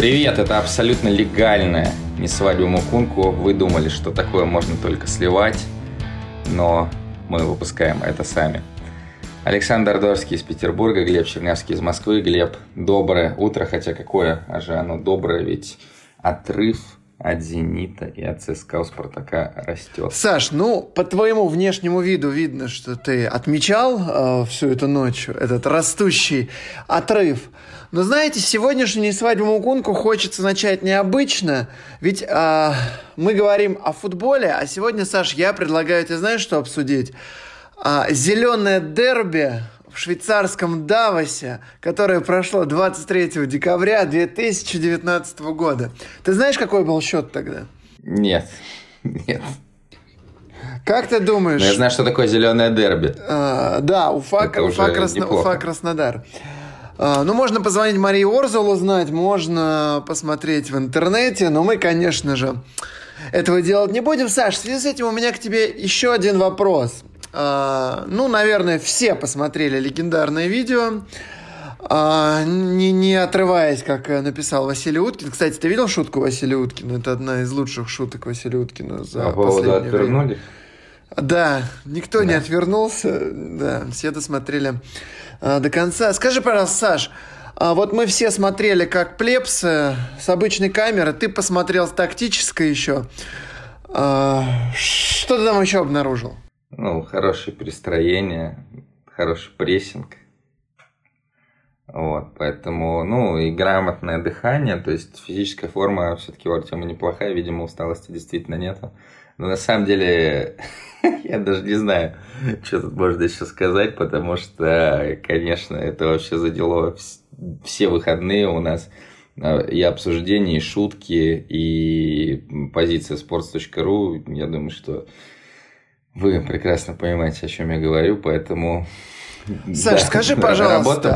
Привет, это абсолютно легальная несвадьба Мукунку. Вы думали, что такое можно только сливать, но мы выпускаем это сами. Александр Дорский из Петербурга, Глеб Чернявский из Москвы. Глеб, доброе утро, хотя какое же оно доброе, ведь отрыв от «Зенита» и от ЦСКА у «Спартака» растет. Саш, ну, по твоему внешнему виду видно, что ты отмечал всю эту ночь этот растущий отрыв. Но, знаете, сегодняшнюю свадьбу Мукунку хочется начать необычно, ведь мы говорим о футболе, а сегодня, Саш, я предлагаю тебе, знаешь, что обсудить? Зеленое дерби в швейцарском Давосе, которое прошло 23 декабря 2019 года. Ты знаешь, какой был счет тогда? Нет. Как ты думаешь? Но я знаю, что такое зеленое дерби. Да, Уфа, Краснодар. Ну, можно позвонить Марии Орзул, узнать, можно посмотреть в интернете, но мы, конечно же, этого делать не будем. Саш, в связи с этим у меня к тебе еще один вопрос. Ну, наверное, все посмотрели легендарное видео, не отрываясь, как написал Василий Уткин. Кстати, ты видел шутку Василия Уткина? Это одна из лучших шуток Василия Уткина за последнее время. Да, никто не отвернулся, да, все досмотрели до конца. Скажи, пожалуйста, Саш, вот мы все смотрели как плебсы с обычной камеры, ты посмотрел с тактической еще. Что ты там еще обнаружил? Ну, хорошее перестроение, хороший прессинг. Вот, поэтому, ну, и грамотное дыхание, то есть физическая форма все-таки у Артема неплохая, видимо, усталости действительно нету. Но на самом деле, я даже не знаю, что тут можно еще сказать, потому что, конечно, это вообще задело все выходные у нас. И обсуждения, и шутки, и позиция sports.ru, я думаю, что... Вы прекрасно понимаете, о чем я говорю, поэтому... Саш, да, скажи, пожалуйста,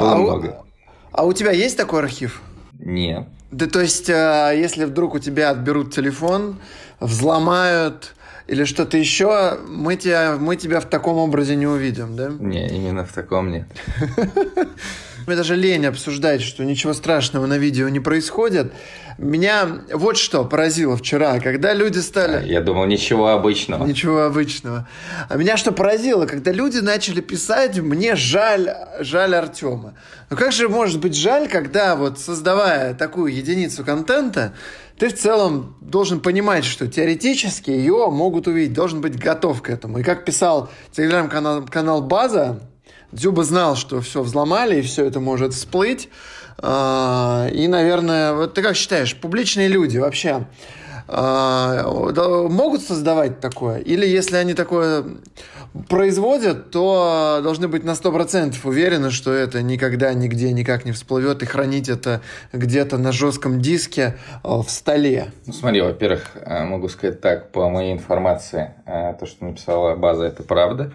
а у тебя есть такой архив? Нет. Да, то есть, если вдруг у тебя отберут телефон, взломают или что-то еще, мы тебя в таком образе не увидим, да? Не, именно в таком нет. Мне даже лень обсуждать, что ничего страшного на видео не происходит. Меня вот что поразило вчера, когда люди стали... Я думал, ничего обычного. Ничего обычного. А меня что поразило, когда люди начали писать, мне жаль Артема. Ну как же может быть жаль, когда вот создавая такую единицу контента, ты в целом должен понимать, что теоретически ее могут увидеть, должен быть готов к этому. И как писал телеграм-канал «База», Дзюба знал, что все взломали, и все это может всплыть. И, наверное, вот ты как считаешь, публичные люди вообще могут создавать такое? Или если они такое производят, то должны быть на 100% уверены, что это никогда, нигде, никак не всплывет, и хранить это где-то на жестком диске в столе? Ну, смотри, во-первых, могу сказать так, по моей информации, то, что написала База, это правда.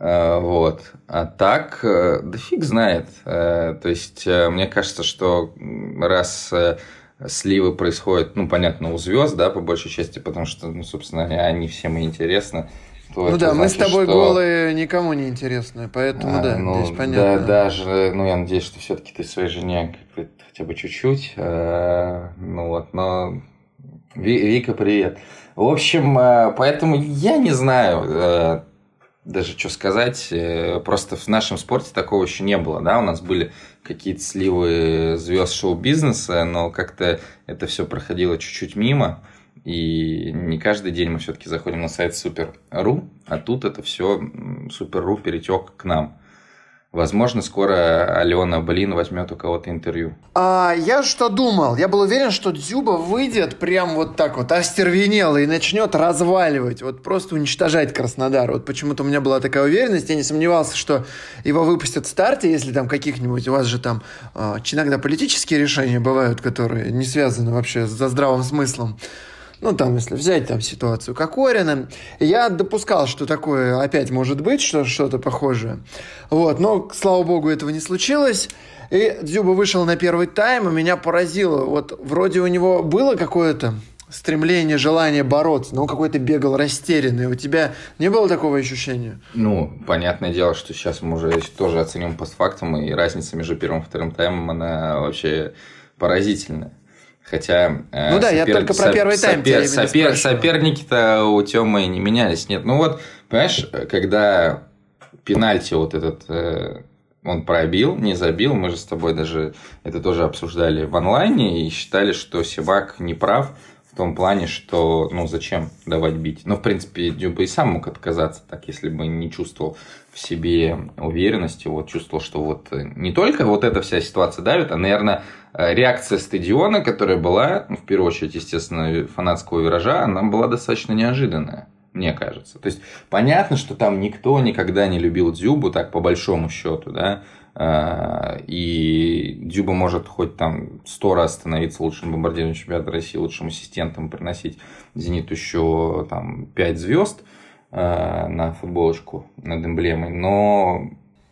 Вот. А так, да фиг знает. То есть, мне кажется, что раз сливы происходят, ну, понятно, у звезд, да, по большей части, потому что, ну, собственно, они всем и интересны. Ну да, значит, мы с тобой что... голые никому не интересны, поэтому, да, ну, здесь понятно. Да, даже, ну, я надеюсь, что все-таки ты своей жене хотя бы чуть-чуть, ну вот, но... Вика, привет. В общем, поэтому я не знаю... Даже что сказать, просто в нашем спорте такого еще не было, да, у нас были какие-то сливы звезд шоу-бизнеса, но как-то это все проходило чуть-чуть мимо, и не каждый день мы все-таки заходим на сайт Супер.ру, а тут это все Супер.ру перетек к нам. Возможно, скоро Алена Блин возьмет у кого-то интервью. Я что думал? Я был уверен, что Дзюба выйдет прям вот так вот, остервенело, и начнет разваливать, вот просто уничтожать Краснодар. Вот почему-то у меня была такая уверенность, я не сомневался, что его выпустят в старте, если там каких-нибудь, у вас же там иногда политические решения бывают, которые не связаны вообще со здравым смыслом. Ну, там, если взять там ситуацию Кокорина. Я допускал, что такое опять может быть, что что-то похожее. Вот, но, слава богу, этого не случилось. И Дзюба вышел на первый тайм, и меня поразило. Вот вроде у него было какое-то стремление, желание бороться, но он какой-то бегал растерянный. У тебя не было такого ощущения? Ну, понятное дело, что сейчас мы уже тоже оценим постфактум, и разница между первым и вторым таймом, она вообще поразительная. Хотя ну да, я только про первый тайм соперники-то у Тёмы не менялись. Нет, ну вот, понимаешь, когда пенальти вот этот он пробил, не забил, мы же с тобой даже это тоже обсуждали в онлайне и считали, что Семак не прав в том плане, что ну зачем давать бить. Ну, в принципе, Дзюба и сам мог отказаться так, если бы не чувствовал в себе уверенности, вот чувствовал, что вот не только вот эта вся ситуация давит, а, наверное, реакция стадиона, которая была, ну, в первую очередь, естественно, фанатского виража, она была достаточно неожиданная, мне кажется. То есть, понятно, что там никто никогда не любил Дзюбу, так по большому счету, да, и Дзюба может хоть там 100 раз становиться лучшим бомбардиром чемпионата России, лучшим ассистентом, приносить «Зениту» еще там 5 звезд на футболочку над эмблемой, но,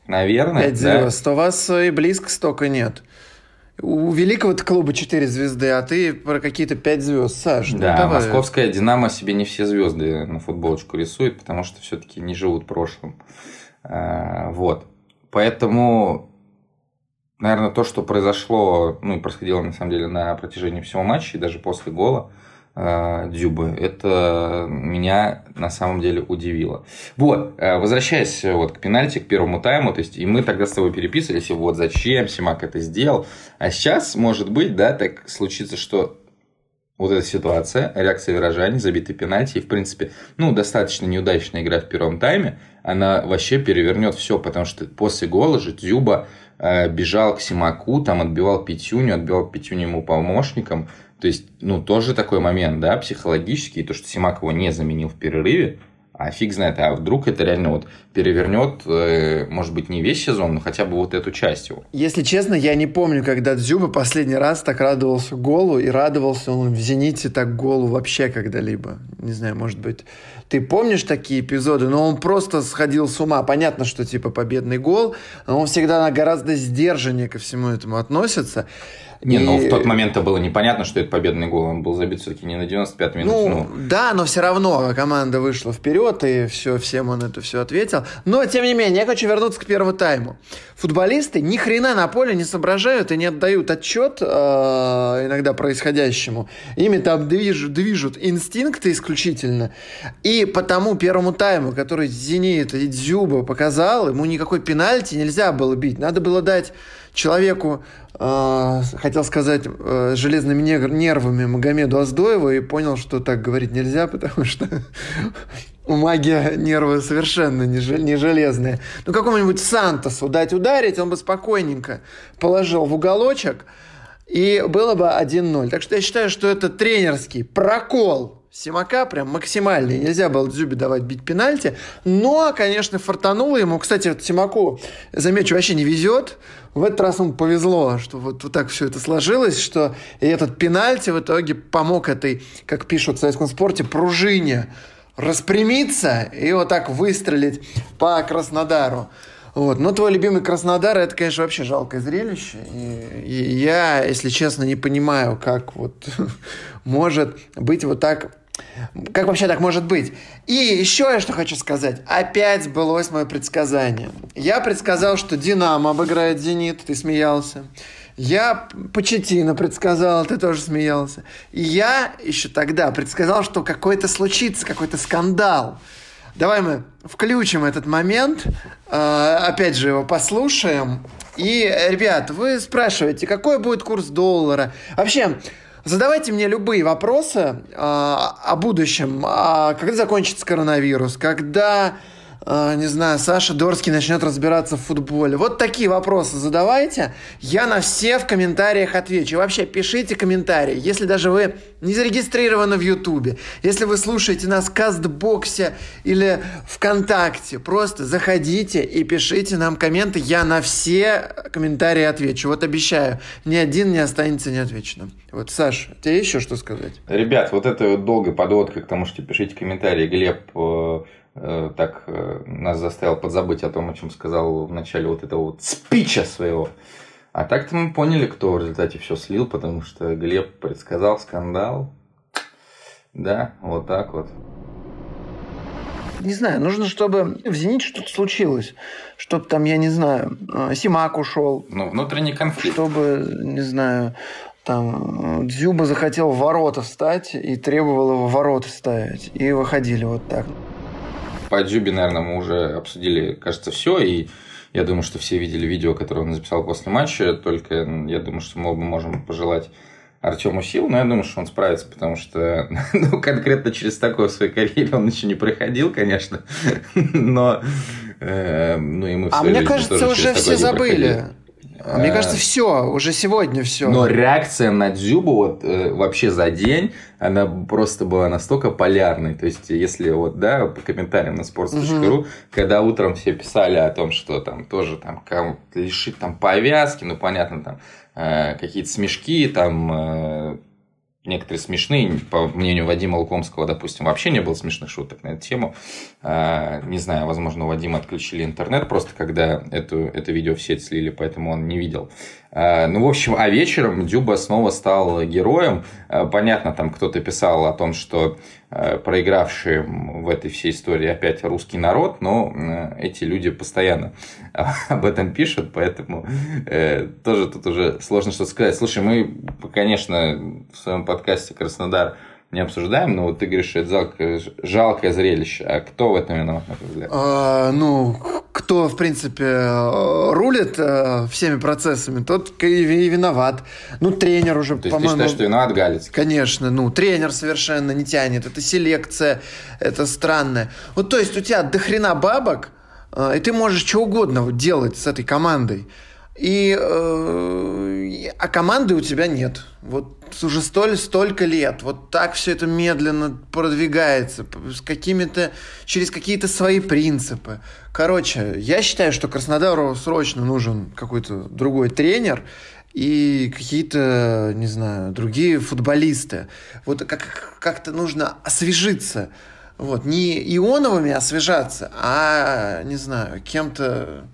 наверное... 5 звезд, да. У вас и близко столько нет. У великого-то клуба 4 звезды, а ты про какие-то 5 звезд, Саш. Да, ну, давай. Московская «Динамо» себе не все звезды на футболочку рисует, потому что все-таки не живут прошлым. Вот. Поэтому, наверное, то, что произошло, ну и происходило на самом деле на протяжении всего матча, и даже после гола Дзюбы, это меня на самом деле удивило. Вот, возвращаясь вот к пенальти, к первому тайму, то есть, и мы тогда с тобой переписывались, и вот зачем Семак это сделал. А сейчас, может быть, да, так случится, что вот эта ситуация, реакция виражане, забитый пенальти, и, в принципе, ну, достаточно неудачная игра в первом тайме, она вообще перевернет все, потому что после гола же Дзюба бежал к Семаку, там отбивал Пятюню ему помощником. То есть, ну, тоже такой момент, да, психологический, то, что Семак его не заменил в перерыве, а фиг знает, а вдруг это реально вот перевернет, может быть, не весь сезон, но хотя бы вот эту часть его. Если честно, я не помню, когда Дзюба последний раз так радовался голу, и радовался он в «Зените» так голу вообще когда-либо. Не знаю, может быть, ты помнишь такие эпизоды, но он просто сходил с ума. Понятно, что типа победный гол, но он всегда гораздо сдержаннее ко всему этому относится. Не, ну в тот момент-то было непонятно, что это победный гол. Он был забит все-таки не на 95-й минуте. Ну, да, но все равно команда вышла вперед, и все, всем он это все ответил. Но, тем не менее, я хочу вернуться к первому тайму. Футболисты ни хрена на поле не соображают и не отдают отчет иногда происходящему. Ими там движут инстинкты исключительно. И по тому первому тайму, который «Зенит» и Дзюба показал, ему никакой пенальти нельзя было бить. Надо было дать человеку, хотел сказать, железными нервами Магомеду Оздоеву, и понял, что так говорить нельзя, потому что у маги нервы совершенно не железные. Ну, какому-нибудь Сантосу дать ударить, он бы спокойненько положил в уголочек, и было бы 1-0. Так что я считаю, что это тренерский прокол Семака прям максимальный. Нельзя было Дзюбе давать бить пенальти. Но, конечно, фартануло ему. Кстати, вот Семаку, замечу, вообще не везет. В этот раз ему повезло, что вот так все это сложилось, что и этот пенальти в итоге помог этой, как пишут в «Советском спорте», пружине распрямиться и вот так выстрелить по Краснодару. Вот. Но твой любимый Краснодар – это, конечно, вообще жалкое зрелище. И я, если честно, не понимаю, как вот может быть вот так... Как вообще так может быть? И еще я что хочу сказать. Опять сбылось мое предсказание. Я предсказал, что «Динамо» обыграет «Зенит». Ты смеялся. Я Почетина предсказал. Ты тоже смеялся. И я еще тогда предсказал, что какой-то случится, какой-то скандал. Давай мы включим этот момент. Опять же его послушаем. И, ребят, вы спрашиваете, какой будет курс доллара? Вообще... Задавайте мне любые вопросы о будущем, когда закончится коронавирус, когда, не знаю, Саша Дорский начнет разбираться в футболе. Вот такие вопросы задавайте, я на все в комментариях отвечу. И вообще пишите комментарии, если даже вы не зарегистрированы в Ютубе, если вы слушаете нас в Кастбоксе или ВКонтакте, просто заходите и пишите нам комменты, я на все комментарии отвечу. Вот обещаю, ни один не останется неотвеченным. Вот, Саш, тебе еще что сказать? Ребят, вот это вот долгая подводка к тому, что пишите комментарии. Глеб так нас заставил подзабыть о том, о чем сказал в начале вот этого вот спича своего. А так-то мы поняли, кто в результате все слил, потому что Глеб предсказал скандал. Да, вот так вот. не знаю, нужно, чтобы в «Зените» что-то случилось. Чтобы там, я не знаю, Семак ушел. Ну, внутренний конфликт. Чтобы, не знаю, там Дзюба захотел в ворота встать и требовал его в ворота ставить. И выходили вот так. По Дзюбе, наверное, мы уже обсудили, кажется, все. И я думаю, что все видели видео, которое он записал после матча. Только я думаю, что мы можем пожелать Артему сил, но я думаю, что он справится, потому что ну, конкретно через такое в своей карьере он еще не проходил, конечно. Но ну, и мы все. А мне кажется, уже все забыли. Мне кажется, все, уже сегодня все. Но реакция на Дзюбу вот, вообще за день, она просто была настолько полярной. То есть, если вот, да, по комментариям на sports.ru, угу. Когда утром все писали о том, что там тоже там лишить там повязки, ну, понятно, там какие-то смешки, там некоторые смешные, по мнению Вадима Лукомского, допустим, вообще не было смешных шуток на эту тему. Не знаю, возможно, у Вадима отключили интернет просто, когда это видео в сеть слили, поэтому он не видел. Ну, в общем, а вечером Дзюба снова стал героем. Понятно, там кто-то писал о том, что проигравший в этой всей истории опять русский народ, но эти люди постоянно об этом пишут, поэтому тоже тут уже сложно что-то сказать. Слушай, мы, конечно, в своем подкасте «Краснодар» не обсуждаем, но вот ты говоришь, что это жалкое зрелище. А кто в этом виноват, на твой взгляд? Ну, кто, в принципе, рулит всеми процессами, тот и виноват. Ну, тренер уже, по-моему... То есть ты считаешь, что виноват Галицкий? Конечно, ну, тренер совершенно не тянет. Это селекция, это странное. Вот, то есть у тебя до хрена бабок, и ты можешь что угодно делать с этой командой. А команды у тебя нет. Вот уже столько лет. Вот так все это медленно продвигается. Через какие-то свои принципы. Короче, я считаю, что Краснодару срочно нужен какой-то другой тренер и какие-то, не знаю, другие футболисты. Вот как-то нужно освежиться. Вот. Не Ионовыми освежаться, а, не знаю, кем-то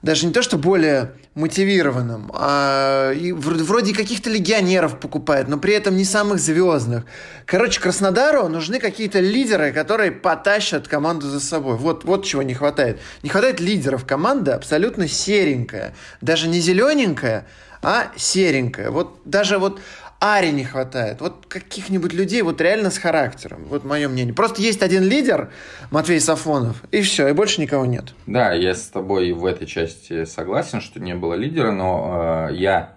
даже не то, что более мотивированным, а и вроде каких-то легионеров покупают, но при этом не самых звездных. Короче, Краснодару нужны какие-то лидеры, которые потащат команду за собой. Вот чего не хватает. Не хватает лидеров. Команда абсолютно серенькая. Даже не зелененькая, а серенькая. Вот даже вот Ари не хватает. Вот каких-нибудь людей вот реально с характером. Вот мое мнение. Просто есть один лидер, Матвей Сафонов, и все, и больше никого нет. Да, я с тобой в этой части согласен, что не было лидера, но я,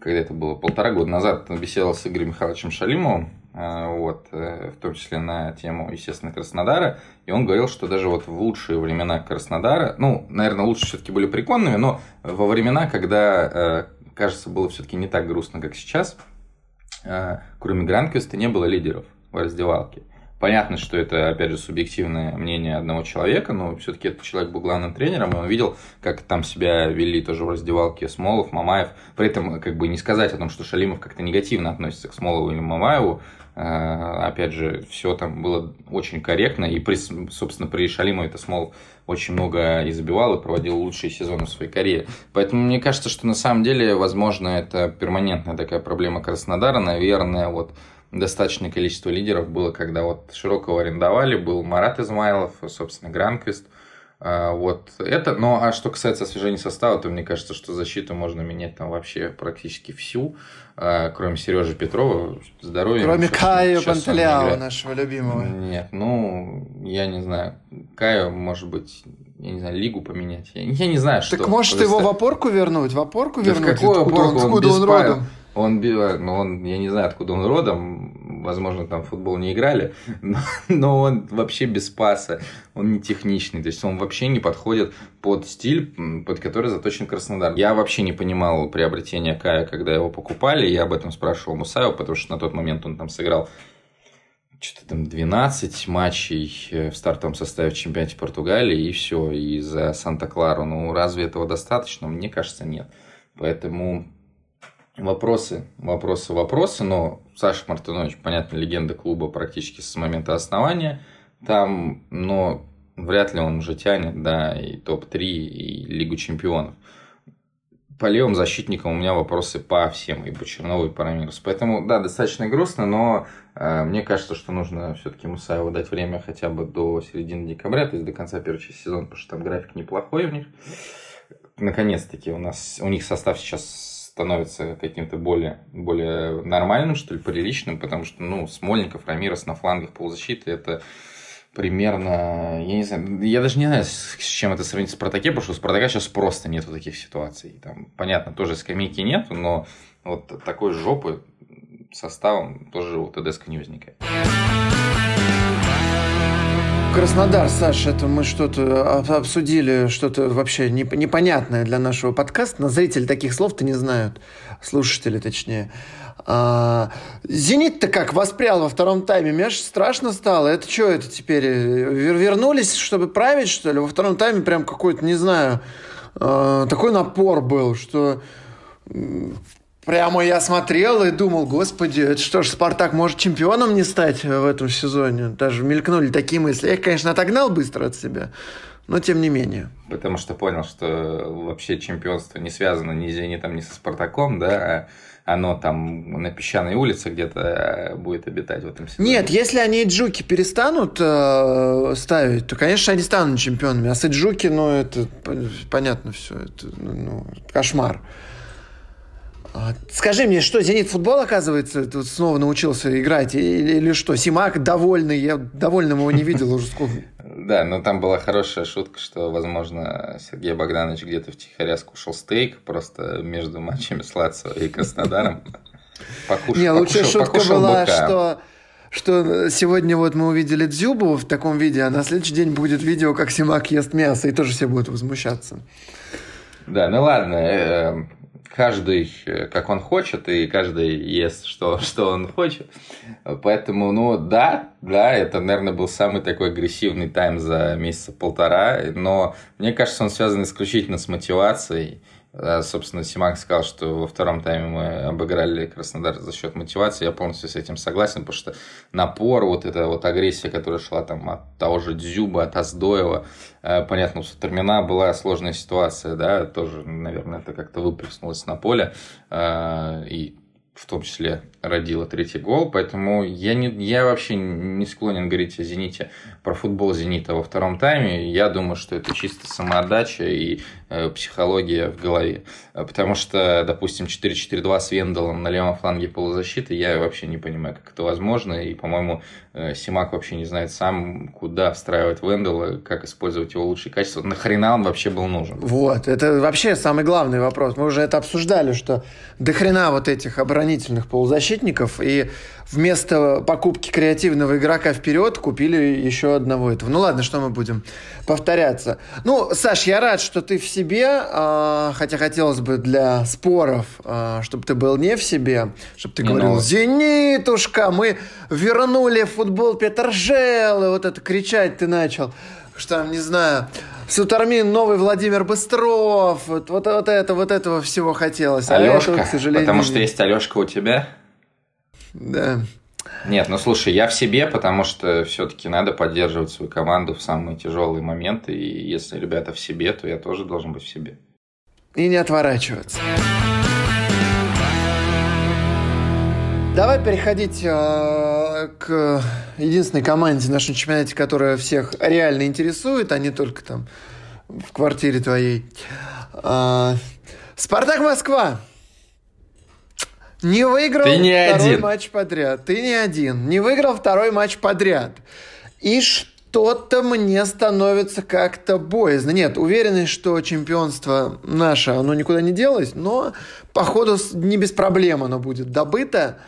когда это было 1,5 года назад, беседовал с Игорем Михайловичем Шалимовым, в том числе на тему, естественно, Краснодара, и он говорил, что даже вот в лучшие времена Краснодара, ну, наверное, лучше все-таки были приконными, но во времена, когда, кажется, было все-таки не так грустно, как сейчас, кроме Гранквиста не было лидеров в раздевалке. Понятно, что это, опять же, субъективное мнение одного человека, но все-таки этот человек был главным тренером, и он видел, как там себя вели тоже в раздевалке Смолов, Мамаев. При этом, как бы, не сказать о том, что Шалимов как-то негативно относится к Смолову или Мамаеву. Опять же, все там было очень корректно, и, собственно, при Шалимове это Смолов очень много и забивал, и проводил лучшие сезоны в своей карьере. Поэтому мне кажется, что на самом деле, возможно, это перманентная такая проблема Краснодара. Наверное, вот достаточное количество лидеров было, когда вот Широкого арендовали, был Марат Измайлов, собственно, Гранквист. Вот это. Ну, а что касается освежения состава, то мне кажется, что защиту можно менять там вообще практически всю, кроме Сережи Петрова, здоровья. Кроме Каю Бонталя, нашего любимого. Нет, ну, я не знаю. Каю, может быть, я не знаю, лигу поменять. Я не знаю, что. Так может его в опорку вернуть? Да в какую опорку? Откуда он родом? Я не знаю, откуда он родом, возможно, там в футбол не играли, но он вообще без паса, он не техничный, то есть он вообще не подходит под стиль, под который заточен Краснодар. Я вообще не понимал приобретения Кая, когда его покупали, я об этом спрашивал Мусаева, потому что на тот момент он там сыграл что-то там 12 матчей в стартовом составе в чемпионате Португалии, и все, и за Санта-Клару. Ну, разве этого достаточно? Мне кажется, нет. Поэтому... Вопросы, но Саша Мартынович, понятно, легенда клуба практически с момента основания там, но вряд ли он уже тянет, да, и топ-3, и Лигу чемпионов. По левым защитникам у меня вопросы по всем, и по Чернову, и по Рамирусу. Поэтому, да, достаточно грустно, но мне кажется, что нужно все-таки Мусаеву дать время хотя бы до середины декабря, то есть до конца первой части сезона, потому что там график неплохой у них. Наконец-таки у них состав сейчас становится каким-то более нормальным, что ли, приличным, потому что, Смольников, Рамирес на флангах полузащиты – это... Примерно, я даже не знаю, с чем это сравнить в «Спартаке», потому что у «Спартака» сейчас просто нету таких ситуаций. Там, понятно, тоже скамейки нету, но вот такой жопы составом тоже у Тедеско не возникает. Краснодар, Саш, это мы что-то обсудили, что-то вообще непонятное для нашего подкаста. Но зрители таких слов-то не знают, слушатели точнее. Зенит-то как воспрял во втором тайме, мне аж страшно стало. Это что это теперь? Вернулись, чтобы править, что ли? Во втором тайме прям какой-то, не знаю, такой напор был, что... Прямо я смотрел и думал, господи, это что ж, «Спартак» может чемпионом не стать в этом сезоне. Даже мелькнули такие мысли. Я их, конечно, отогнал быстро от себя, но тем не менее. Потому что понял, что вообще чемпионство не связано ни с «Зенитом», ни со «Спартаком», да, оно там на песчаной улице где-то будет обитать в этом сезоне. Нет, если они «Иджуки» перестанут ставить, то, конечно, они станут чемпионами. А с «Иджуки», это понятно все, это кошмар. Скажи мне, что «Зенит» футбол, оказывается, тут снова научился играть или что? Семак довольный, я довольным его не видел уже сколько. Да, но там была хорошая шутка, что, возможно, Сергей Богданович где-то втихаря скушал стейк просто между матчами с Лацио и Краснодаром. Не, лучшая шутка была, что сегодня вот мы увидели Дзюбу в таком виде, а на следующий день будет видео, как Семак ест мясо, и тоже все будут возмущаться. Да, ладно. Каждый, как он хочет, и каждый ест, что он хочет. Поэтому, да, это, наверное, был самый такой агрессивный тайм за месяца полтора. Но, мне кажется, он связан исключительно с мотивацией. Собственно, Семак сказал, что во втором тайме мы обыграли Краснодар за счет мотивации. Я полностью с этим согласен, потому что напор, эта агрессия, которая шла там от того же Дзюба, от Оздоева, понятно, у Сутормина была сложная ситуация, да, тоже, наверное, это как-то выплеснулось на поле, и в том числе родила третий гол, поэтому я вообще не склонен говорить о «Зените», про футбол «Зенита» во втором тайме. Я думаю, что это чисто самоотдача и психология в голове. Потому что, допустим, 4-4-2 с Венделом на левом фланге полузащиты, я вообще не понимаю, как это возможно. И, по-моему, Семак вообще не знает сам, куда встраивать Вендела, как использовать его лучшие качества. Нахрена он вообще был нужен? Вот, это вообще самый главный вопрос. Мы уже это обсуждали, что дохрена вот этих оборонительных полузащитников, и вместо покупки креативного игрока вперед купили еще одного этого. Ладно, что мы будем повторяться. Саш, я рад, что ты в себе, хотя хотелось бы для споров, чтобы ты был не в себе, чтобы ты говорил: «Зенитушка, мы вернули футбол Петержелы», кричать ты начал, что там, не знаю... Сутормин, новый Владимир Быстров, этого всего хотелось. Алешка, этого, к сожалению, потому что есть Алешка у тебя? Да. Нет, слушай, я в себе, потому что все-таки надо поддерживать свою команду в самые тяжелые моменты, и если ребята в себе, то я тоже должен быть в себе. И не отворачиваться. Давай переходить к единственной команде в нашем чемпионате, которая всех реально интересует, а не только там в квартире твоей. «Спартак» Москва не выиграл второй матч подряд. Ты не один. Не выиграл второй матч подряд. И что-то мне становится как-то боязно. Нет, уверенность, что чемпионство наше, оно никуда не делось, но, походу, не без проблем оно будет добыто.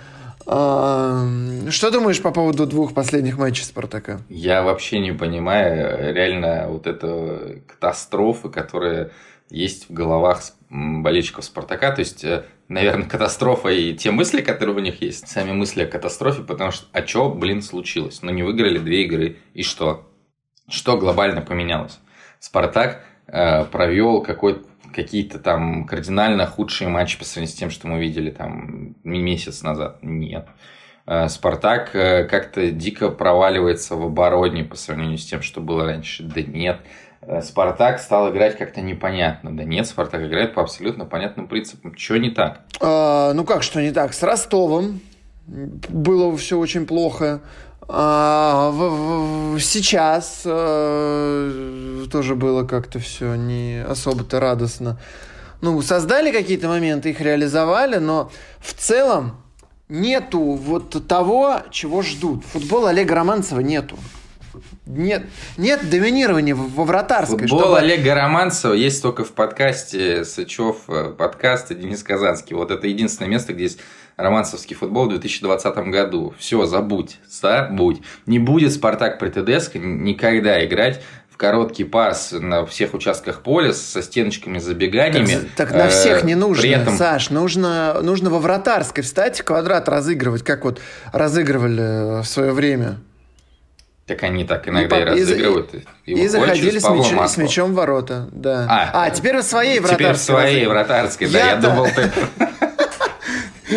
Что думаешь по поводу двух последних матчей «Спартака»? Я вообще не понимаю реально этой катастрофы, которая есть в головах болельщиков «Спартака». То есть, наверное, катастрофа и те мысли, которые у них есть, сами мысли о катастрофе, потому что а что, случилось? Не выиграли две игры, и что? Что глобально поменялось? «Спартак» провел какие-то там кардинально худшие матчи по сравнению с тем, что мы видели там месяц назад. Нет. «Спартак» как-то дико проваливается в обороне по сравнению с тем, что было раньше. Да нет. Спартак стал играть как-то непонятно. Да нет, Спартак играет по абсолютно понятным принципам. Чего не так? Ну как, что не так? С Ростовом было все очень плохо. Сейчас тоже было как-то все не особо-то радостно. Ну, создали какие-то моменты, их реализовали, но в целом нету вот того, чего ждут. Футбол Олега Романцева нету. Нет доминирования во вратарской. Футбол чтобы... Олега Романцева есть только в подкасте Сычев, подкаст и Денис Казанский. Вот это единственное место, где есть романцевский футбол в 2020 году. Все, забудь. Не будет Спартак при Тедеско никогда играть в короткий пас на всех участках поля со стеночками, забеганиями. Так на всех не нужно, этом... Саш. Нужно во вратарской встать, квадрат разыгрывать, как вот разыгрывали в свое время. Так они так иногда и разыгрывают. И заходили с мячом в ворота. Да. Теперь в своей вратарской. Я думал, ты...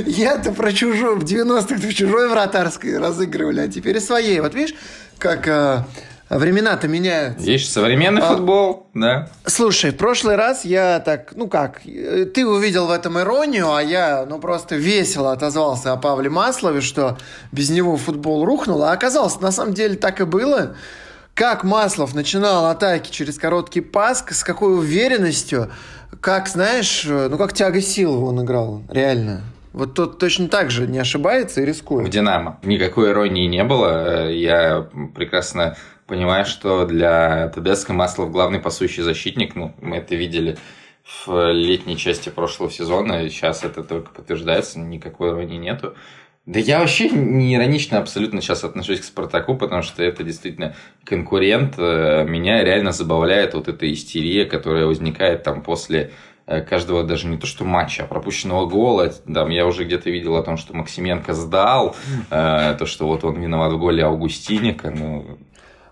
Я-то про чужую, в 90-х в чужой вратарской разыгрывали, а теперь и своей. Вот видишь, как времена-то меняются. Здесь современный футбол, да. Слушай, в прошлый раз я так, ты увидел в этом иронию, а я, просто весело отозвался о Павле Маслове, что без него футбол рухнул, а оказалось, на самом деле так и было. Как Маслов начинал атаки через короткий пас, с какой уверенностью, как, знаешь, как тяга сил он играл, реально. Вот тот точно так же не ошибается и рискует. В «Динамо» никакой иронии не было. Я прекрасно понимаю, что для Тедеско Маслов главный пасующий защитник. Мы это видели в летней части прошлого сезона. И сейчас это только подтверждается. Никакой иронии нету. Да я вообще не иронично абсолютно сейчас отношусь к «Спартаку», потому что это действительно конкурент. Меня реально забавляет вот эта истерия, которая возникает там после... каждого даже не то что матча, а пропущенного гола. Там, я уже где-то видел о том, что Максименко сдал, то, что вот он виноват в голе Аугустиника.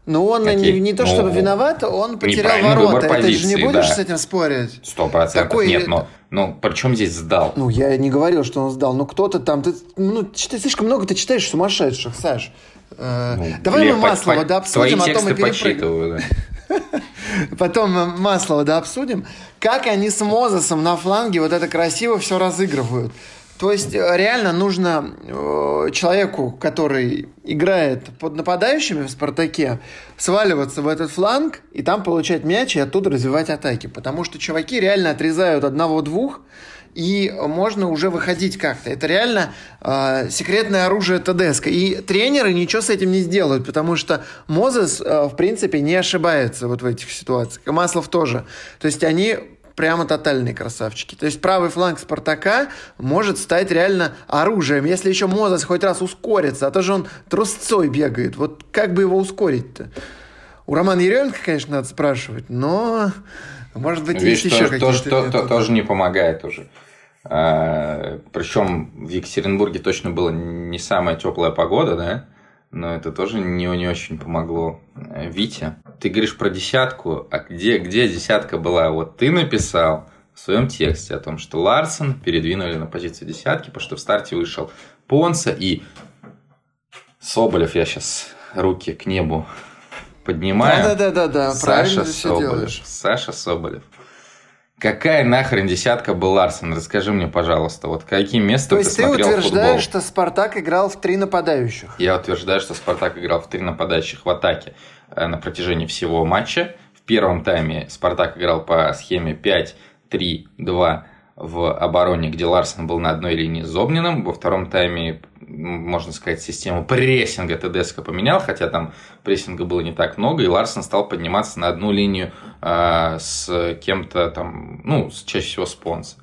Но он не то чтобы виноват, он потерял ворота. Позиции, ты же не будешь с этим спорить? 100%. Такой... Нет, но при чем здесь сдал? Я не говорил, что он сдал. Кто-то там... Ты слишком много ты читаешь сумасшедших, Саш. Давай мы Маслова обсудим, а потом и перепрыгнем. Потом Маслова обсудим, как они с Мозесом на фланге вот это красиво все разыгрывают. То есть реально нужно человеку, который играет под нападающими в «Спартаке», сваливаться в этот фланг и там получать мяч и оттуда развивать атаки. Потому что чуваки реально отрезают одного-двух, и можно уже выходить как-то. Это реально секретное оружие Тедеско. И тренеры ничего с этим не сделают, потому что Мозес, в принципе, не ошибается вот в этих ситуациях. И Маслов тоже. То есть они прямо тотальные красавчики. То есть правый фланг «Спартака» может стать реально оружием. Если еще Мозес хоть раз ускорится, а то же он трусцой бегает. Вот как бы его ускорить-то? У Романа Еременко, конечно, надо спрашивать, но... Может быть, есть еще какие-то... Тоже не помогает уже. Причем в Екатеринбурге точно была не самая теплая погода, да? Но это тоже не очень помогло. Витя, ты говоришь про десятку. А где десятка была? Вот ты написал в своем тексте о том, что Ларссон передвинули на позицию десятки, потому что в старте вышел Понса и Соболев. Я сейчас руки к небу поднимаю. Да, Саша Соболев. Саша Соболев. Какая нахрен десятка была, Ларссон? Расскажи мне, пожалуйста, вот каким местом ты смотрел футбол? То есть ты утверждаешь, что Спартак играл в 3 нападающих? Я утверждаю, что Спартак играл в 3 нападающих в атаке на протяжении всего матча. В первом тайме Спартак играл по схеме 5-3-2 в обороне, где Ларссон был на одной линии с Зобниным. Во втором тайме, можно сказать, систему прессинга Тедеско поменял, хотя там прессинга было не так много, и Ларссон стал подниматься на одну линию с кем-то там, чаще всего с Понса.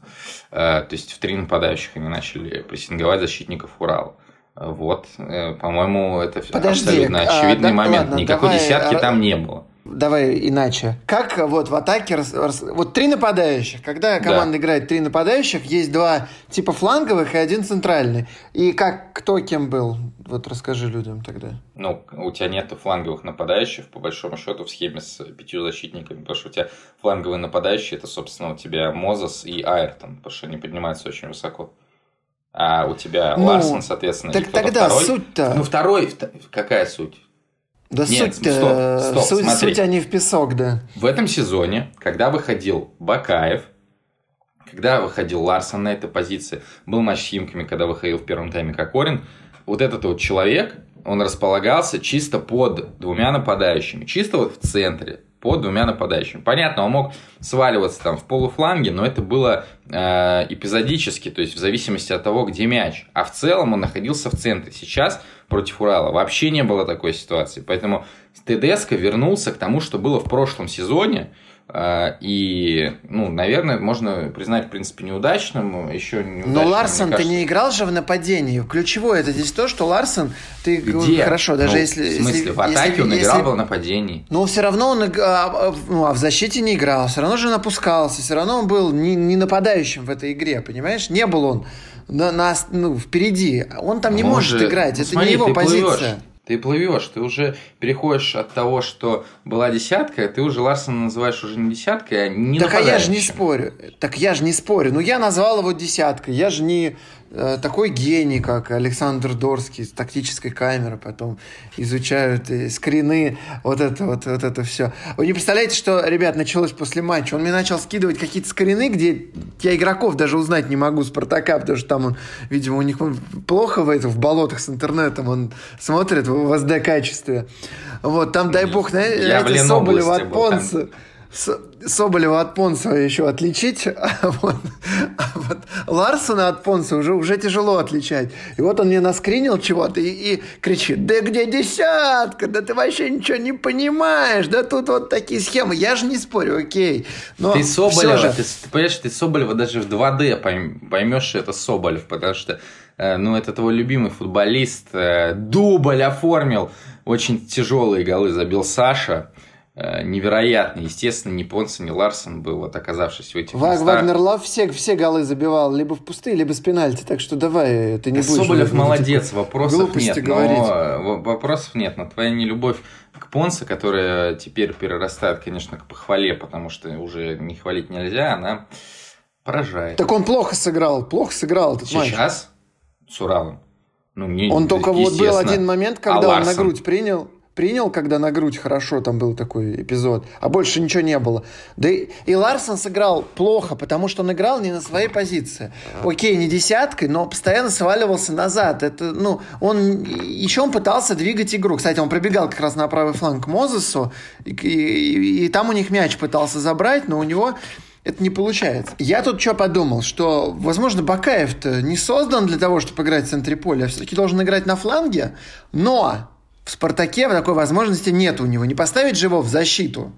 То есть в 3 нападающих они начали прессинговать защитников Урала. Вот, по-моему, это абсолютно очевидный момент. Ладно, никакой десятки там не было. Давай иначе. Как вот в атаке... Вот 3 нападающих. Когда команда играет 3 нападающих, есть 2 типа фланговых и 1 центральный. И как кто кем был? Вот расскажи людям тогда. У тебя нету фланговых нападающих, по большому счету, в схеме с 5 защитниками. Потому что у тебя фланговые нападающие, это, собственно, у тебя Мозес и Айртон. Потому что они поднимаются очень высоко. А у тебя Ларссон, соответственно, и кто-то второй. Суть-то... Какая суть? Да нет, суть они в песок, да. В этом сезоне, когда выходил Бакаев, когда выходил Ларссон на этой позиции, был матч с Химками, когда выходил в первом тайме Кокорин, вот этот вот человек, он располагался чисто под двумя нападающими, чисто вот в центре, под двумя нападающими. Понятно, он мог сваливаться там в полуфланге, но это было эпизодически, то есть в зависимости от того, где мяч. А в целом он находился в центре. Сейчас против Урала вообще не было такой ситуации. Поэтому Тедеско вернулся к тому, что было в прошлом сезоне. И, наверное, можно признать, в принципе, неудачным. Еще неудачным. Но Ларссон, ты не играл же в нападении. Ключевое это здесь то, что Ларссон... Ты... Где? Хорошо, даже если... В смысле, в атаке он играл в нападении. Но все равно он... А в защите не играл. Все равно же он опускался. Все равно он был не нападающим в этой игре, понимаешь? Не был он впереди. Он там не может играть. Ну, это смотри, не его позиция. Плывешь. Ты плывешь, ты уже переходишь от того, что была десятка, ты уже Ларсона называешь уже не десяткой, а не нападающим. Так я же не спорю. Ну, я назвал его десяткой. Я же не такой гений, как Александр Дорский с тактической камеры. Потом изучают скрины, вот это все. Вы не представляете, что, ребят, началось после матча? Он мне начал скидывать какие-то скрины, где я игроков даже узнать не могу Спартака, потому что там он, видимо, у них плохо в болотах с интернетом. Он смотрит в SD-качестве. Вот, там, дай бог, знаете, Соболева от Понса. Соболева от Понса еще отличить, а вот Ларссона от Понса уже тяжело отличать. И вот он мне наскринил чего-то и кричит: да где десятка? Да ты вообще ничего не понимаешь. Да тут вот такие схемы. Я же не спорю, окей. Но ты Соболева, же... ты понимаешь, ты Соболева даже в 2D поймешь, что это Соболев, потому что это твой любимый футболист. Дубль оформил. Очень тяжелые голы забил Саша. Невероятно. Естественно, ни Понса, ни Ларссон был, вот, оказавшись в этих местах. Вагнер Лав все голы забивал либо в пустые, либо с пенальти. Так что давай, ты не будешь... Соболев молодец, вопросов нет. Вопросов нет, но твоя нелюбовь к Понсу, которая теперь перерастает, конечно, к похвале, потому что уже не хвалить нельзя, она поражает. Так он плохо сыграл этот матч. Сейчас? С Уралом? Он только вот был один момент, когда он на грудь принял, когда на грудь хорошо, там был такой эпизод, а больше ничего не было. Да и Ларссон сыграл плохо, потому что он играл не на своей позиции. Окей, не десяткой, но постоянно сваливался назад. Это, он пытался двигать игру. Кстати, он пробегал как раз на правый фланг к Мозесу, и там у них мяч пытался забрать, но у него... Это не получается. Я тут что подумал, что, возможно, Бакаев-то не создан для того, чтобы играть в центре поля, а все-таки должен играть на фланге, но... В «Спартаке» такой возможности нет у него. Не поставить же его в защиту.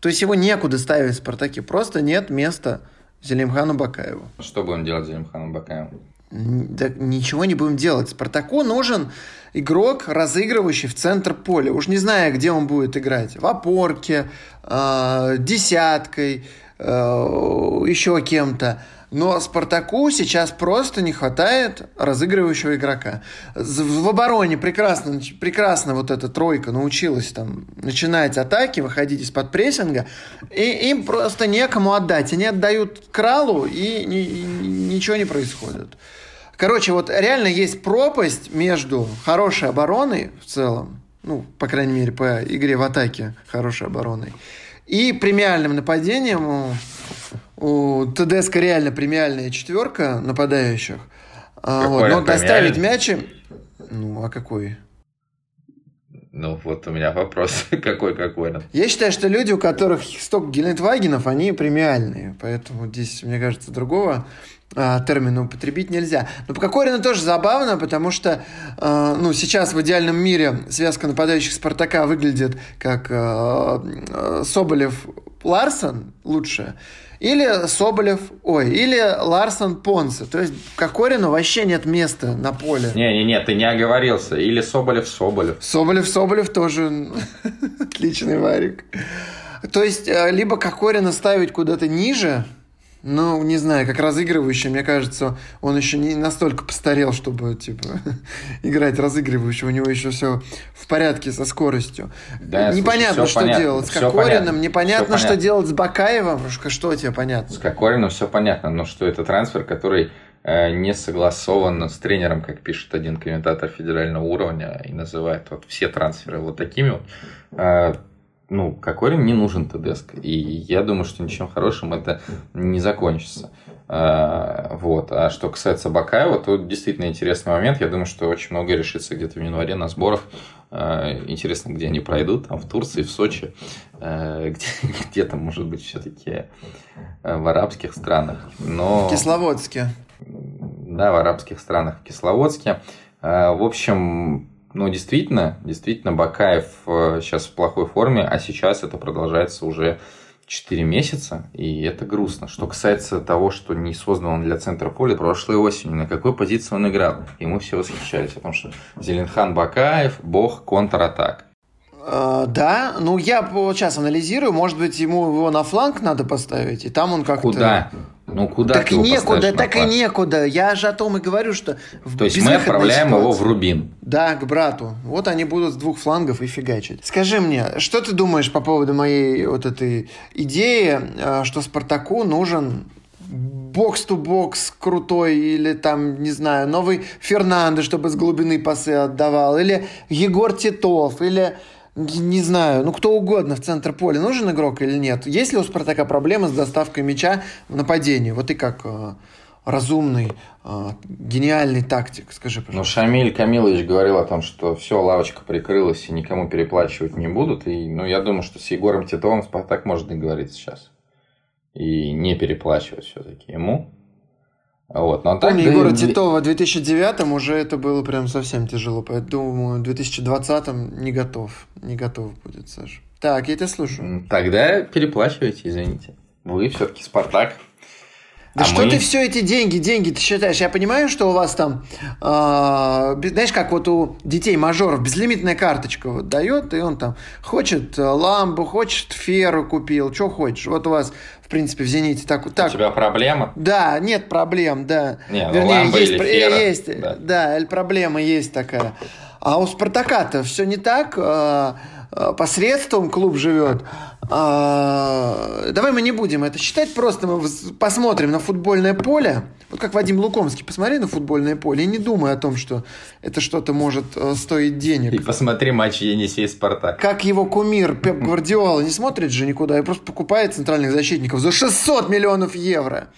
То есть его некуда ставить в «Спартаке». Просто нет места Зелимхану Бакаеву. Что будем делать с Зелимханом Бакаевым? Да, ничего не будем делать. «Спартаку» нужен игрок, разыгрывающий в центр поля. Уж не знаю, где он будет играть. В опорке, десяткой, еще кем-то. Но «Спартаку» сейчас просто не хватает разыгрывающего игрока. В обороне прекрасно вот эта тройка научилась там начинать атаки, выходить из-под прессинга, и им просто некому отдать. Они отдают Кралу, и ничего не происходит. Короче, вот реально есть пропасть между хорошей обороной в целом, по крайней мере, по игре в атаке хорошей обороной, и премиальным нападением у Тедеско реально премиальная четверка нападающих. Но доставить мячи... а какой? Вот у меня вопрос. Какой? Я считаю, что люди, у которых столько гелендвагенов, они премиальные. Поэтому здесь, мне кажется, другого термина употребить нельзя. Но по Кокорину тоже забавно, потому что сейчас в идеальном мире связка нападающих «Спартака» выглядит как Соболев Ларссон лучше, или Соболев, или Ларссон Понса. То есть Кокорину вообще нет места на поле. Не, ты не оговорился. Или Соболев. Соболев тоже отличный варик. То есть либо Кокорина ставить куда-то ниже, не знаю, как разыгрывающий, мне кажется, он еще не настолько постарел, чтобы, играть разыгрывающего. У него еще все в порядке со скоростью. Да, непонятно, что делать с Кокорином, непонятно, что делать с Бакаевым. Что тебе понятно? С Кокорином все понятно, но что это трансфер, который не согласовано с тренером, как пишет один комментатор федерального уровня и называет вот все трансферы вот такими. Ну, Кокорин не нужен Тедеско, и я думаю, что ничем хорошим это не закончится. Вот. А что касается Бакаева, то действительно интересный момент. Я думаю, что очень многое решится где-то в январе на сборах. Интересно, где они пройдут, там в Турции, в Сочи, где-то, может быть, все-таки в арабских странах. Но... В Кисловодске. Да, в арабских странах, в Кисловодске. В общем, ну, действительно, Бакаев сейчас в плохой форме, а сейчас это продолжается уже 4 месяца, и это грустно. Что касается того, что не создан он для центра поля, прошлой осенью на какой позиции он играл, и мы все восхищались, потому что Зелинхан Бакаев, бог контратак. Да, ну я вот сейчас анализирую, может быть, ему его на фланг надо поставить, и там он как-то... Куда? Ну, куда так ты его некуда, так и некуда. Я же о том и говорю, что... То есть мы отправляем ситуация. Его в Рубин. Да, к брату. Вот они будут с двух флангов и фигачить. Скажи мне, что ты думаешь по поводу моей вот этой идеи, что Спартаку нужен бокс-ту-бокс крутой или там, не знаю, новый Фернандо, чтобы с глубины пасы отдавал, или Егор Титов, или... Не знаю, ну кто угодно в центр поля. Нужен игрок или нет? Есть ли у «Спартака» проблемы с доставкой мяча в нападении? Вот ты как разумный, гениальный тактик, скажи, пожалуйста. Ну, Шамиль Камилович говорил о том, что все, лавочка прикрылась и никому переплачивать не будут. И, ну, я думаю, что с Егором Титовым «Спартак» может договориться сейчас. И не переплачивать все-таки ему. Вот, но помню, Егора Титова в 2009-м уже это было прям совсем тяжело, поэтому в 2020-м не готов будет, Саша. Так, я тебя слушаю. Тогда переплачивайте, извините. Вы все-таки «Спартак». Да а что мы... ты все эти деньги ты считаешь? Я понимаю, что у вас там, знаешь, как вот у детей-мажоров безлимитная карточка вот дает, и он там хочет ламбу, хочет феру купил, что хочешь. Вот у вас, в принципе, в «Зените» так... У тебя проблема? Да, нет проблем, да. Не, вернее, ну, есть, да. Да, проблема есть такая. А у «Спартака»-то все не так... посредством клуб живет. Давай мы не будем это считать, просто мы посмотрим на футбольное поле. Вот как Вадим Лукомский, посмотри на футбольное поле и не думай о том, что это что-то может стоить денег. И посмотри матч «Енисей» «Спартак». Как его кумир Пеп Гвардиола не смотрит же никуда и просто покупает центральных защитников за 600 миллионов евро.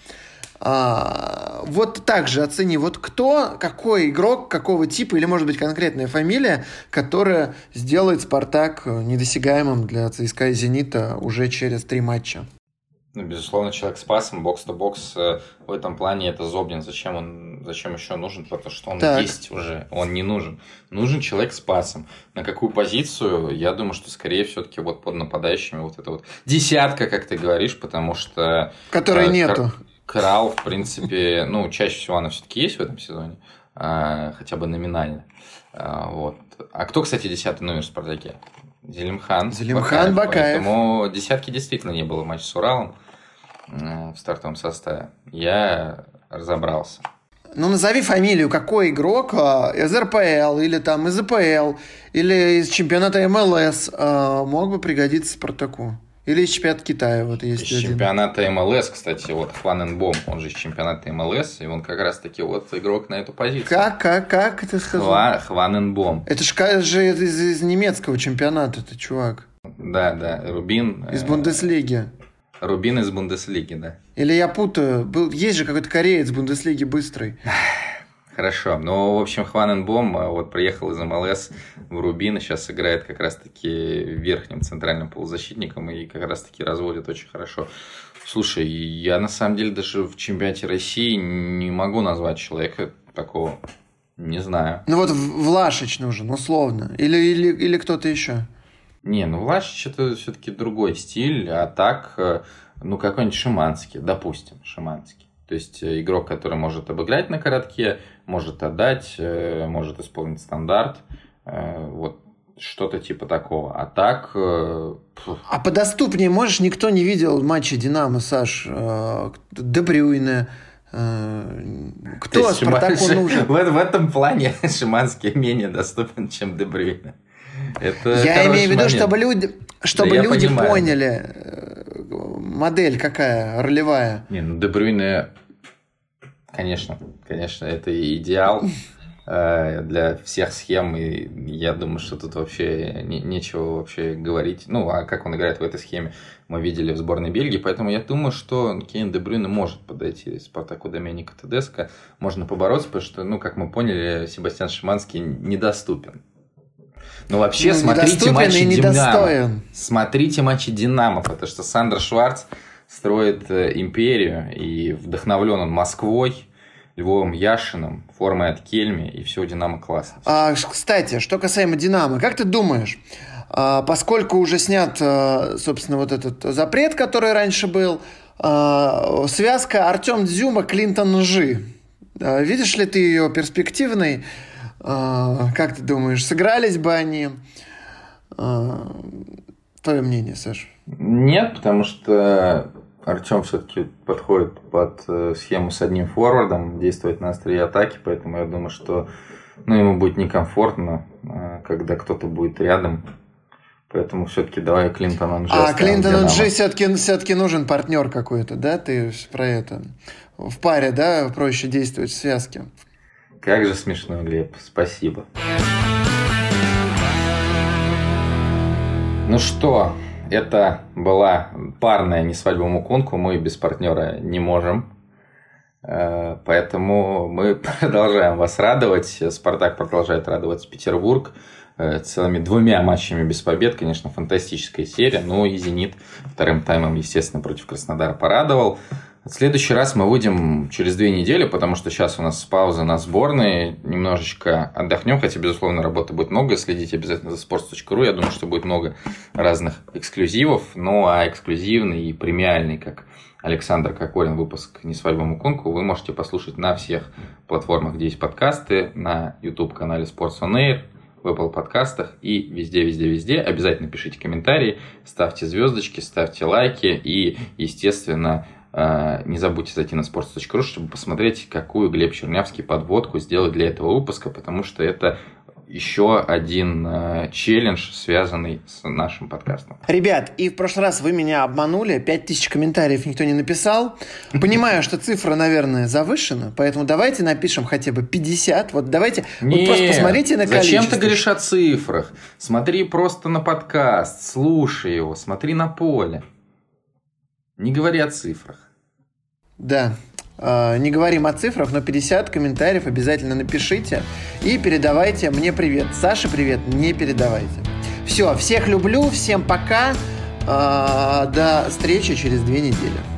Вот так же оцени, вот кто, какой игрок, какого типа, или, может быть, конкретная фамилия, которая сделает «Спартак» недосягаемым для ЦСКА и «Зенита» уже через 3 матча. Ну, безусловно, человек с пасом, бокс-то-бокс, в этом плане это Зобнин. Зачем еще нужен? Потому что он так есть уже, он не нужен. Нужен человек с пасом. На какую позицию? Я думаю, что скорее все-таки вот под нападающими вот эта вот десятка, как ты говоришь, потому что... Которой нету. Крал, в принципе, ну, чаще всего она все-таки есть в этом сезоне, хотя бы номинально. Вот. А кто, кстати, 10-й номер в «Спартаке»? Зелимхан Бакаев. Поэтому десятки действительно не было в матче с Уралом в стартовом составе. Я разобрался. Ну, назови фамилию, какой игрок из РПЛ или там из ИПЛ или из чемпионата МЛС мог бы пригодиться «Спартаку». Или из чемпионата Китая, вот есть из один. Чемпионата МЛС, кстати, вот Хван Эн Бом, он же из чемпионата МЛС, и он как раз-таки вот игрок на эту позицию. Как это сказал? Хван Эн Бом. Это же из немецкого чемпионата, это чувак. Да, Рубин. Из Бундеслиги. Рубин из Бундеслиги, да. Или я путаю, есть же какой-то кореец в Бундеслиге быстрый. Хорошо. Ну, в общем, Хван Эн Бом вот приехал из МЛС в Рубин и сейчас играет как раз-таки верхним центральным полузащитником и как раз-таки разводит очень хорошо. Слушай, я на самом деле даже в чемпионате России не могу назвать человека такого, не знаю. Ну, вот Влашич нужен, условно. Или кто-то еще? Не, ну Влашич это все-таки другой стиль, а так, ну, какой-нибудь Шиманский, допустим, То есть игрок, который может обыграть на коротке, может отдать, может исполнить стандарт, вот что-то типа такого. А так... А подоступнее можешь? Никто не видел матча «Динамо», Саш, Дебрюйне. Кто «Спартаку» нужен? В этом плане Шиманский менее доступен, чем Дебрюйне. Я имею в виду, чтобы люди поняли... Модель какая, ролевая. Не, ну Дебрюйне Конечно, конечно, это идеал для всех схем, и я думаю, что тут вообще нечего вообще говорить. Ну, а как он играет в этой схеме, мы видели в сборной Бельгии, поэтому я думаю, что Кейн Дебрюйне может подойти Спартаку Доменико Тедеско, можно побороться, потому что, ну, как мы поняли, Себастьян Шиманский недоступен. Ну, вообще, ну, смотрите матчи Динамо. Смотрите матчи Динамо, потому что Сандер Шварц строит империю, и вдохновлен он Москвой, Львовым Яшином, формой от Кельми, и все у Динамо классно. А, кстати, что касаемо Динамо, как ты думаешь, поскольку уже снят, собственно, вот этот запрет, который раньше был, связка Артем Дзюба, Клинтон Жи, видишь ли ты ее перспективной? Как ты думаешь, сыгрались бы они? Твое мнение, Саш? Нет, потому что Артем все-таки подходит под схему с одним форвардом, действует на острие атаки, поэтому я думаю, что, ну, ему будет некомфортно, когда кто-то будет рядом. Поэтому все-таки давай Клинтон Джи. А Клинтон Джи все-таки нужен партнер какой-то, да? Ты про это. В паре, да, проще действовать в связке. Как же смешно, Глеб. Спасибо. Ну что, это была парная не свадьба Мукунку. Мы без партнера не можем. Поэтому мы продолжаем вас радовать. Спартак продолжает радовать Петербург целыми 2 матчами без побед. Конечно, фантастическая серия. Ну и Зенит вторым таймом, естественно, против Краснодара порадовал. В следующий раз мы выйдем через 2 недели, потому что сейчас у нас пауза на сборные. Немножечко отдохнем, хотя, безусловно, работы будет много. Следите обязательно за sports.ru. Я думаю, что будет много разных эксклюзивов. Ну, а эксклюзивный и премиальный, как Александр Кокорин, выпуск «Не свадьба Мукунку», вы можете послушать на всех платформах, где есть подкасты, на YouTube-канале Sports On Air, в Apple подкастах и везде. Обязательно пишите комментарии, ставьте звездочки, ставьте лайки и, естественно, не забудьте зайти на sports.ru, чтобы посмотреть, какую Глеб Чернявский подводку сделать для этого выпуска, потому что это еще один челлендж, связанный с нашим подкастом. Ребят, и в прошлый раз вы меня обманули, 5000 комментариев никто не написал. Понимаю, что цифра, наверное, завышена, поэтому давайте напишем хотя бы 50. Вот давайте, вот просто посмотрите на количество. Зачем ты говоришь о цифрах? Смотри просто на подкаст, слушай его, смотри на поле. Не говори о цифрах. Да, не говорим о цифрах, но 50 комментариев обязательно напишите. И передавайте мне привет. Саше привет не передавайте. Все, всех люблю, всем пока. До встречи через 2 недели.